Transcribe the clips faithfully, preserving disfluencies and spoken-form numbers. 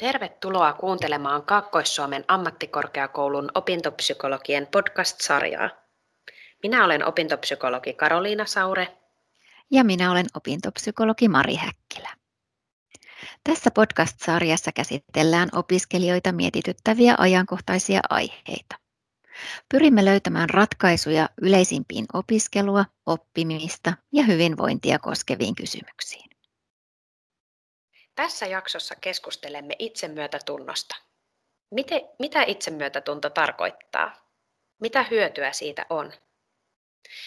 Tervetuloa kuuntelemaan Kaakkois-Suomen ammattikorkeakoulun opintopsykologien podcast-sarjaa. Minä olen opintopsykologi Karoliina Saure. Ja minä olen opintopsykologi Mari Häkkilä. Tässä podcast-sarjassa käsitellään opiskelijoita mietityttäviä ajankohtaisia aiheita. Pyrimme löytämään ratkaisuja yleisimpiin opiskelua, oppimista ja hyvinvointia koskeviin kysymyksiin. Tässä jaksossa keskustelemme itsemyötätunnosta. Miten, mitä itsemyötätunto tarkoittaa? Mitä hyötyä siitä on?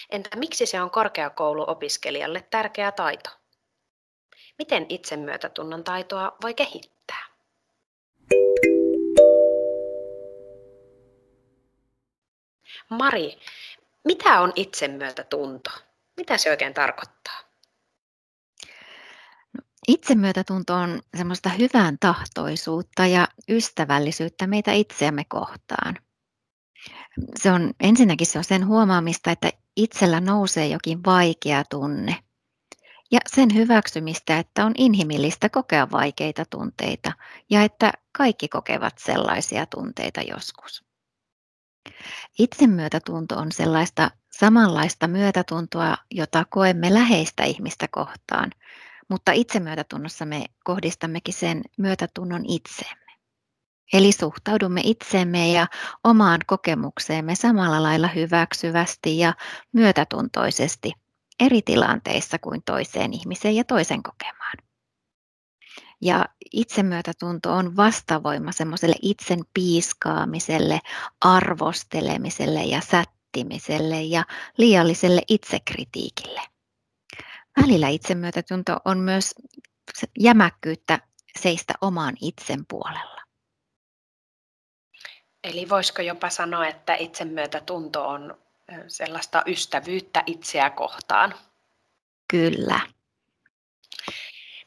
Entä miksi se on korkeakouluopiskelijalle tärkeä taito? Miten itsemyötätunnon taitoa voi kehittää? Mari, mitä on itsemyötätunto? Mitä se oikein tarkoittaa? Itsemyötätunto on semmoista hyvän tahtoisuutta ja ystävällisyyttä meitä itseämme kohtaan. Se on, ensinnäkin se on sen huomaamista, että itsellä nousee jokin vaikea tunne. Ja sen hyväksymistä, että on inhimillistä kokea vaikeita tunteita ja että kaikki kokevat sellaisia tunteita joskus. Itsemyötätunto on sellaista samanlaista myötätuntoa, jota koemme läheistä ihmistä kohtaan. Mutta itsemyötätunnossa me kohdistammekin sen myötätunnon itseemme. Eli suhtaudumme itseemme ja omaan kokemukseemme samalla lailla hyväksyvästi ja myötätuntoisesti eri tilanteissa kuin toiseen ihmiseen ja toisen kokemaan. Ja itsemyötätunto on vastavoima semmoiselle itsen piiskaamiselle, arvostelemiselle ja sättimiselle ja liialliselle itsekritiikille. Välillä itsemyötätunto on myös jämäkkyyttä seistä oman itsen puolella. Eli voisiko jopa sanoa, että itsemyötätunto on sellaista ystävyyttä itseä kohtaan? Kyllä.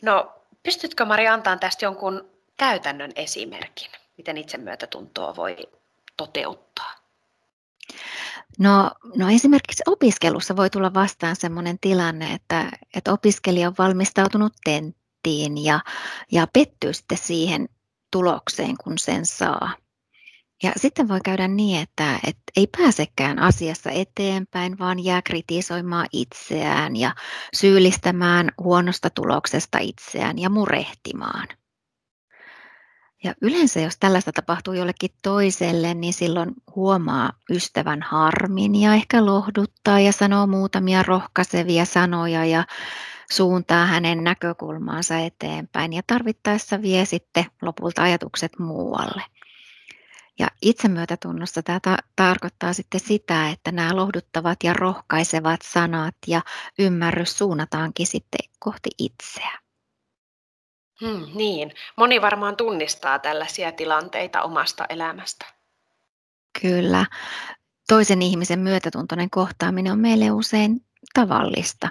No, pystytkö Mari antamaan tästä jonkun käytännön esimerkin, miten itsemyötätuntoa voi toteuttaa? No, no esimerkiksi opiskelussa voi tulla vastaan sellainen tilanne, että, että opiskelija on valmistautunut tenttiin ja, ja pettyy sitten siihen tulokseen, kun sen saa. Ja sitten voi käydä niin, että, että ei pääsekään asiassa eteenpäin, vaan jää kritisoimaan itseään ja syyllistämään huonosta tuloksesta itseään ja murehtimaan. Ja yleensä jos tällaista tapahtuu jollekin toiselle, niin silloin huomaa ystävän harmin ja ehkä lohduttaa ja sanoo muutamia rohkaisevia sanoja ja suuntaa hänen näkökulmaansa eteenpäin ja tarvittaessa vie sitten lopulta ajatukset muualle. Ja itsemyötätunnossa tämä ta- tarkoittaa sitten sitä, että nämä lohduttavat ja rohkaisevat sanat ja ymmärrys suunnataankin sitten kohti itseä. Hmm, niin, moni varmaan tunnistaa tällaisia tilanteita omasta elämästä. Kyllä. Toisen ihmisen myötätuntoinen kohtaaminen on meille usein tavallista.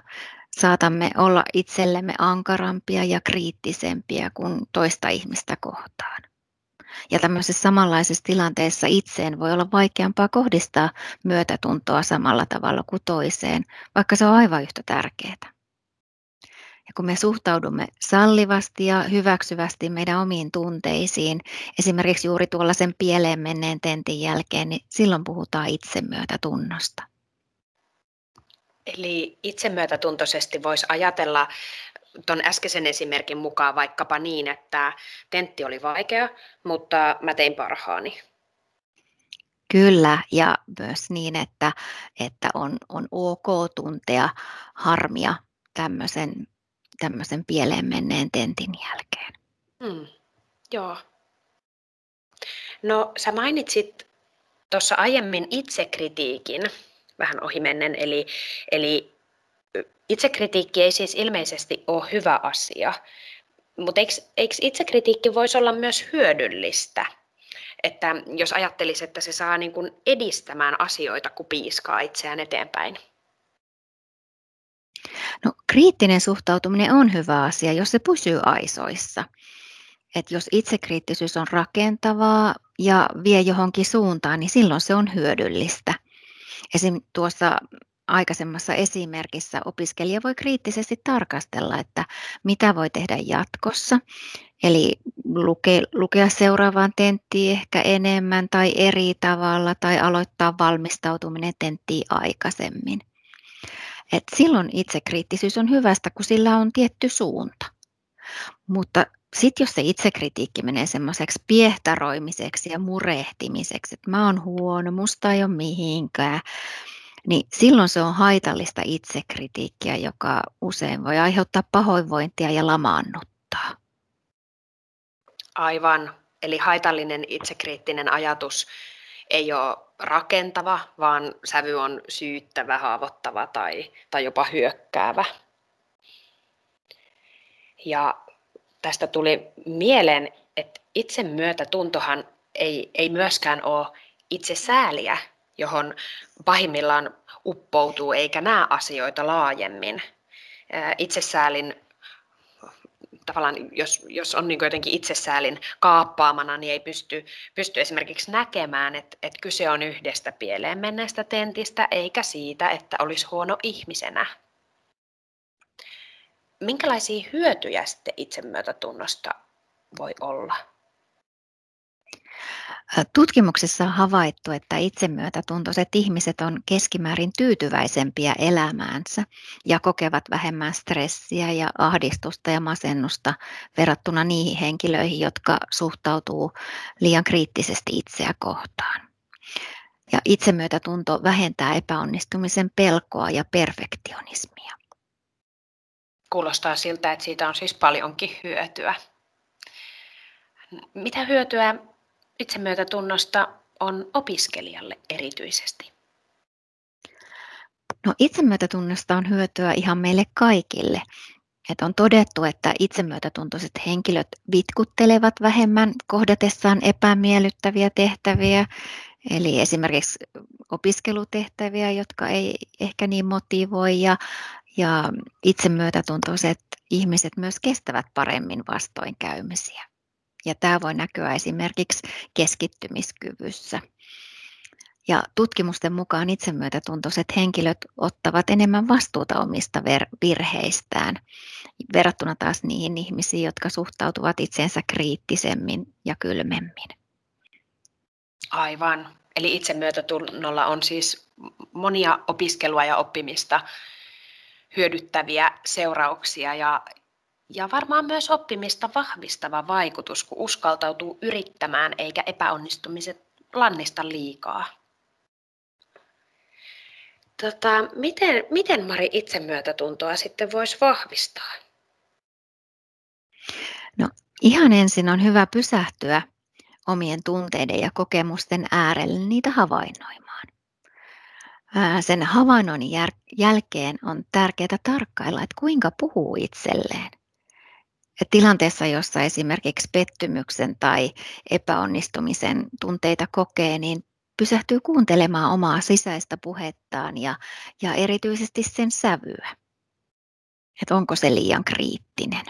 Saatamme olla itsellemme ankarampia ja kriittisempiä kuin toista ihmistä kohtaan. Ja tämmöisessä samanlaisessa tilanteessa itseen voi olla vaikeampaa kohdistaa myötätuntoa samalla tavalla kuin toiseen, vaikka se on aivan yhtä tärkeää. Ja kun me suhtaudumme sallivasti ja hyväksyvästi meidän omiin tunteisiin, esimerkiksi juuri tuollaisen pieleen menneen tentin jälkeen, niin silloin puhutaan itsemyötätunnosta. Eli itsemyötätuntoisesti voisi ajatella tuon äskeisen esimerkin mukaan vaikkapa niin, että tentti oli vaikea, mutta mä tein parhaani. Kyllä, ja myös niin, että, että on, on ok tuntea harmia tämmöisen tämmöisen pieleen menneen tentin jälkeen. Hmm, joo. No, sä mainitsit tuossa aiemmin itsekritiikin, vähän ohimennen, eli, eli itsekritiikki ei siis ilmeisesti ole hyvä asia, mutta eikö, eikö itsekritiikki voisi olla myös hyödyllistä? Että jos ajattelisi, että se saa niin kuin edistämään asioita, kun piiskaa itseään eteenpäin. No, kriittinen suhtautuminen on hyvä asia, jos se pysyy aisoissa. Et jos itsekriittisyys on rakentavaa ja vie johonkin suuntaan, niin silloin se on hyödyllistä. Esim. Tuossa aikaisemmassa esimerkissä opiskelija voi kriittisesti tarkastella, että mitä voi tehdä jatkossa. Eli luke, lukea seuraavaan tenttiin ehkä enemmän tai eri tavalla tai aloittaa valmistautuminen tenttiin aikaisemmin. Et silloin itsekriittisyys on hyvästä, kun sillä on tietty suunta. Mutta sitten jos se itsekritiikki menee semmoiseksi piehtaroimiseksi ja murehtimiseksi, että mä oon huono, musta ei ole mihinkään, niin silloin se on haitallista itsekritiikkiä, joka usein voi aiheuttaa pahoinvointia ja lamaannuttaa. Aivan. Eli haitallinen itsekriittinen ajatus ei ole rakentava, vaan sävy on syyttävä, haavoittava tai, tai jopa hyökkäävä. Ja tästä tuli mieleen, että itsemyötätuntohan ei, ei myöskään ole itsesääliä, johon pahimmillaan uppoutuu eikä näe asioita laajemmin. Itsesäälin, tavallaan jos, jos on niin kuin jotenkin itsesäälin kaappaamana, niin ei pysty, pysty esimerkiksi näkemään, että, että kyse on yhdestä pieleen menneestä tentistä, eikä siitä, että olisi huono ihmisenä. Minkälaisia hyötyjä sitten itsemyötätunnosta voi olla? Tutkimuksissa on havaittu, että itsemyötätuntoiset ihmiset on keskimäärin tyytyväisempiä elämäänsä ja kokevat vähemmän stressiä ja ahdistusta ja masennusta verrattuna niihin henkilöihin, jotka suhtautuu liian kriittisesti itseä kohtaan. Ja itsemyötätunto vähentää epäonnistumisen pelkoa ja perfektionismia. Kuulostaa siltä, että siitä on siis paljonkin hyötyä. Mitä hyötyä itsemyötätunnosta on opiskelijalle erityisesti? No, itsemyötätunnosta on hyötyä ihan meille kaikille. Et on todettu, että itsemyötätuntoiset henkilöt vitkuttelevat vähemmän kohdatessaan epämiellyttäviä tehtäviä. Eli esimerkiksi opiskelutehtäviä, jotka ei ehkä niin motivoi, ja Ja itsemyötätuntoiset ihmiset myös kestävät paremmin vastoinkäymisiä. Ja tämä voi näkyä esimerkiksi keskittymiskyvyssä. Ja tutkimusten mukaan itsemyötätuntoiset henkilöt ottavat enemmän vastuuta omista virheistään verrattuna taas niihin ihmisiin, jotka suhtautuvat itseensä kriittisemmin ja kylmemmin. Aivan. Eli itsemyötätunnolla on siis monia opiskelua ja oppimista hyödyttäviä seurauksia ja, ja varmaan myös oppimista vahvistava vaikutus, kun uskaltautuu yrittämään eikä epäonnistumiset lannista liikaa. Tota, miten, miten Mari itsemyötätuntoa sitten voisi vahvistaa? No, ihan ensin on hyvä pysähtyä omien tunteiden ja kokemusten äärelle niitä havainnoimaan. Sen havainnoinnin jälkeen on tärkeää tarkkailla, että kuinka puhuu itselleen. Et tilanteessa, jossa esimerkiksi pettymyksen tai epäonnistumisen tunteita kokee, niin pysähtyy kuuntelemaan omaa sisäistä puhettaan ja, ja erityisesti sen sävyä. Et onko se liian kriittinen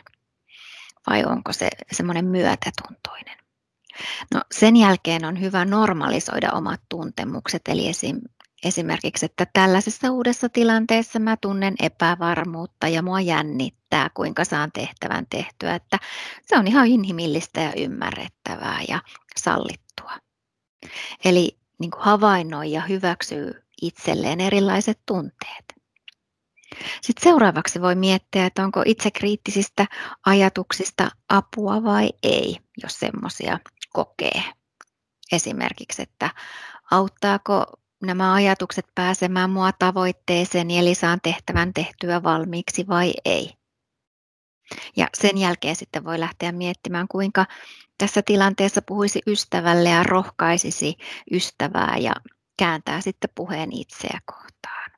vai onko se semmoinen myötätuntoinen. No, sen jälkeen on hyvä normalisoida omat tuntemukset, eli esim. Esimerkiksi, että tällaisessa uudessa tilanteessa mä tunnen epävarmuutta ja mua jännittää, kuinka saan tehtävän tehtyä, että se on ihan inhimillistä ja ymmärrettävää ja sallittua. Eli niin kuin havainnoi ja hyväksyy itselleen erilaiset tunteet. Sitten seuraavaksi voi miettiä, että onko itsekriittisistä ajatuksista apua vai ei, jos semmoisia kokee. Esimerkiksi, että auttaako nämä ajatukset pääsemään mua tavoitteeseen, eli saan tehtävän tehtyä valmiiksi vai ei. Ja sen jälkeen sitten voi lähteä miettimään, kuinka tässä tilanteessa puhuisi ystävälle ja rohkaisisi ystävää ja kääntää sitten puheen itseä kohtaan.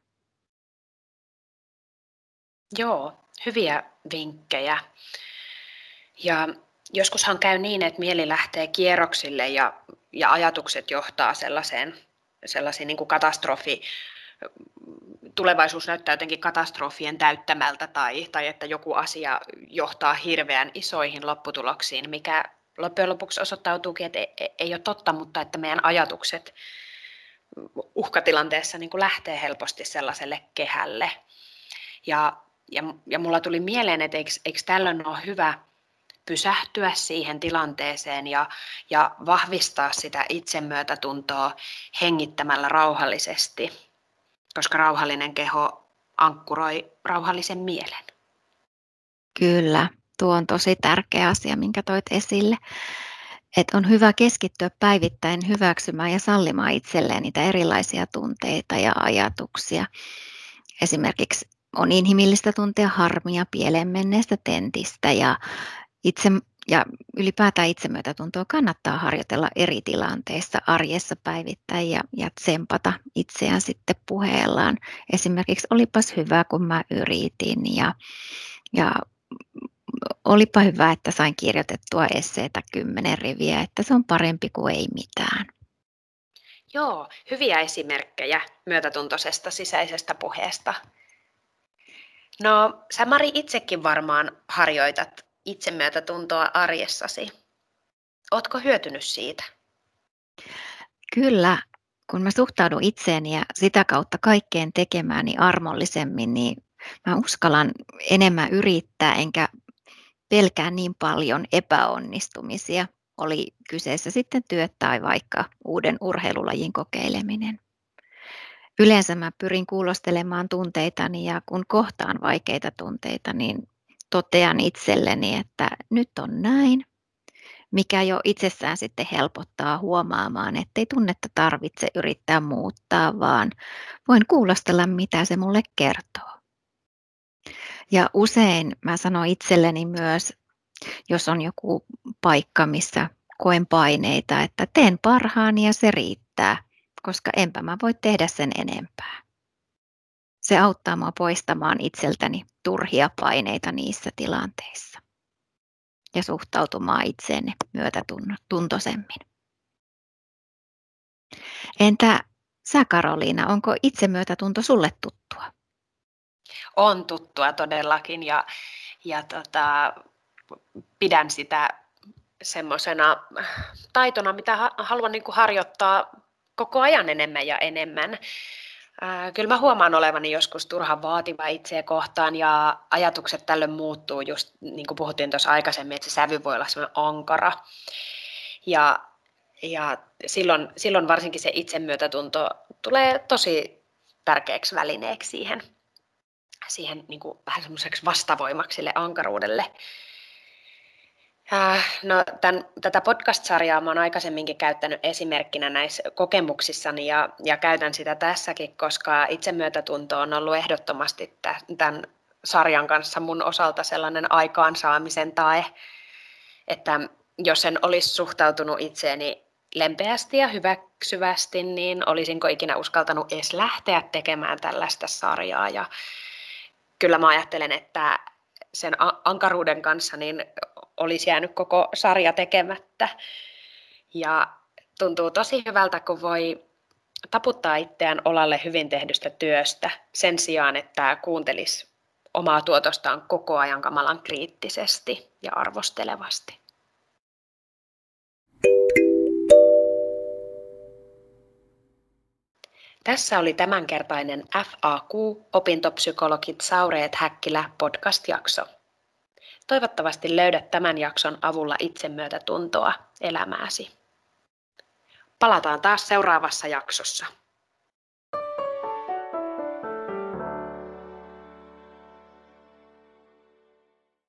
Joo, hyviä vinkkejä. Ja joskushan käy niin, että mieli lähtee kierroksille ja, ja ajatukset johtaa sellaiseen sellaisiin niin kuin katastrofi, tulevaisuus näyttää jotenkin katastrofien täyttämältä tai, tai että joku asia johtaa hirveän isoihin lopputuloksiin, mikä loppujen lopuksi osoittautuukin, että ei ole totta, mutta että meidän ajatukset uhkatilanteessa niin kuin lähtee helposti sellaiselle kehälle. Ja, ja, ja mulla tuli mieleen, että eikö, eikö tällöin ole hyvä pysähtyä siihen tilanteeseen ja, ja vahvistaa sitä itsemyötätuntoa hengittämällä rauhallisesti, koska rauhallinen keho ankkuroi rauhallisen mielen. Kyllä, tuo on tosi tärkeä asia, minkä toit esille. Et on hyvä keskittyä päivittäin hyväksymään ja sallimaan itselleen niitä erilaisia tunteita ja ajatuksia. Esimerkiksi on inhimillistä tuntea harmia, pieleen menneestä tentistä ja, itse, ja ylipäätään itsemyötätuntoa kannattaa harjoitella eri tilanteissa arjessa päivittäin ja, ja tsempata itseään sitten puheellaan. Esimerkiksi olipas hyvä, kun mä yritin ja, ja olipa hyvä, että sain kirjoitettua esseitä kymmenen riviä, että se on parempi kuin ei mitään. Joo, hyviä esimerkkejä myötätuntoisesta sisäisestä puheesta. No, sä Mari itsekin varmaan harjoitat itsemyötätuntoa arjessasi. Ootko hyötynyt siitä? Kyllä, kun mä suhtaudun itseeni ja sitä kautta kaikkeen tekemääni armollisemmin, niin mä uskallan enemmän yrittää, enkä pelkää niin paljon epäonnistumisia, oli kyseessä sitten työt tai vaikka uuden urheilulajin kokeileminen. Yleensä mä pyrin kuulostelemaan tunteitani ja kun kohtaan vaikeita tunteita, niin totean itselleni, että nyt on näin, mikä jo itsessään sitten helpottaa huomaamaan, ettei tunnetta tarvitse yrittää muuttaa, vaan voin kuulostella, mitä se mulle kertoo. Ja usein mä sanon itselleni myös, jos on joku paikka, missä koen paineita, että teen parhaani ja se riittää, koska enpä mä voi tehdä sen enempää. Se auttaa mua poistamaan itseltäni turhia paineita niissä tilanteissa ja suhtautumaan itseeni myötätuntoisemmin. Entä sä Karoliina, onko itsemyötätunto sulle tuttua? On tuttua todellakin ja, ja tota, pidän sitä semmoisena taitona, mitä haluan niin kuin harjoittaa koko ajan enemmän ja enemmän. Ää, kyllä mä huomaan olevani joskus turhan vaativa itseä kohtaan ja ajatukset tällöin muuttuu, just niin kuin puhuttiin tuossa aikaisemmin, että se sävy voi olla semmoinen ankara. Ja, ja silloin, silloin varsinkin se itsemyötätunto tulee tosi tärkeäksi välineeksi siihen. siihen niin kuin vähän semmoiseksi vastavoimaksi sille ankaruudelle. Äh, no, tämän, tätä podcast-sarjaa mä oon aikaisemminkin käyttänyt esimerkkinä näissä kokemuksissani ja, ja käytän sitä tässäkin, koska itsemyötätunto on ollut ehdottomasti tämän sarjan kanssa mun osalta sellainen aikaansaamisen tae, että jos en olisi suhtautunut itseeni lempeästi ja hyväksyvästi, niin olisinko ikinä uskaltanut edes lähteä tekemään tällaista sarjaa ja kyllä mä ajattelen, että sen ankaruuden kanssa niin olisi jäänyt koko sarja tekemättä. Ja tuntuu tosi hyvältä, kun voi taputtaa itseään olalle hyvin tehdystä työstä sen sijaan, että kuuntelisi omaa tuotostaan koko ajan kamalan kriittisesti ja arvostelevasti. Tässä oli tämänkertainen F A Q Opintopsykologit Saure et Häkkilä podcast-jakso. Toivottavasti löydät tämän jakson avulla itsemyötätuntoa elämääsi. Palataan taas seuraavassa jaksossa.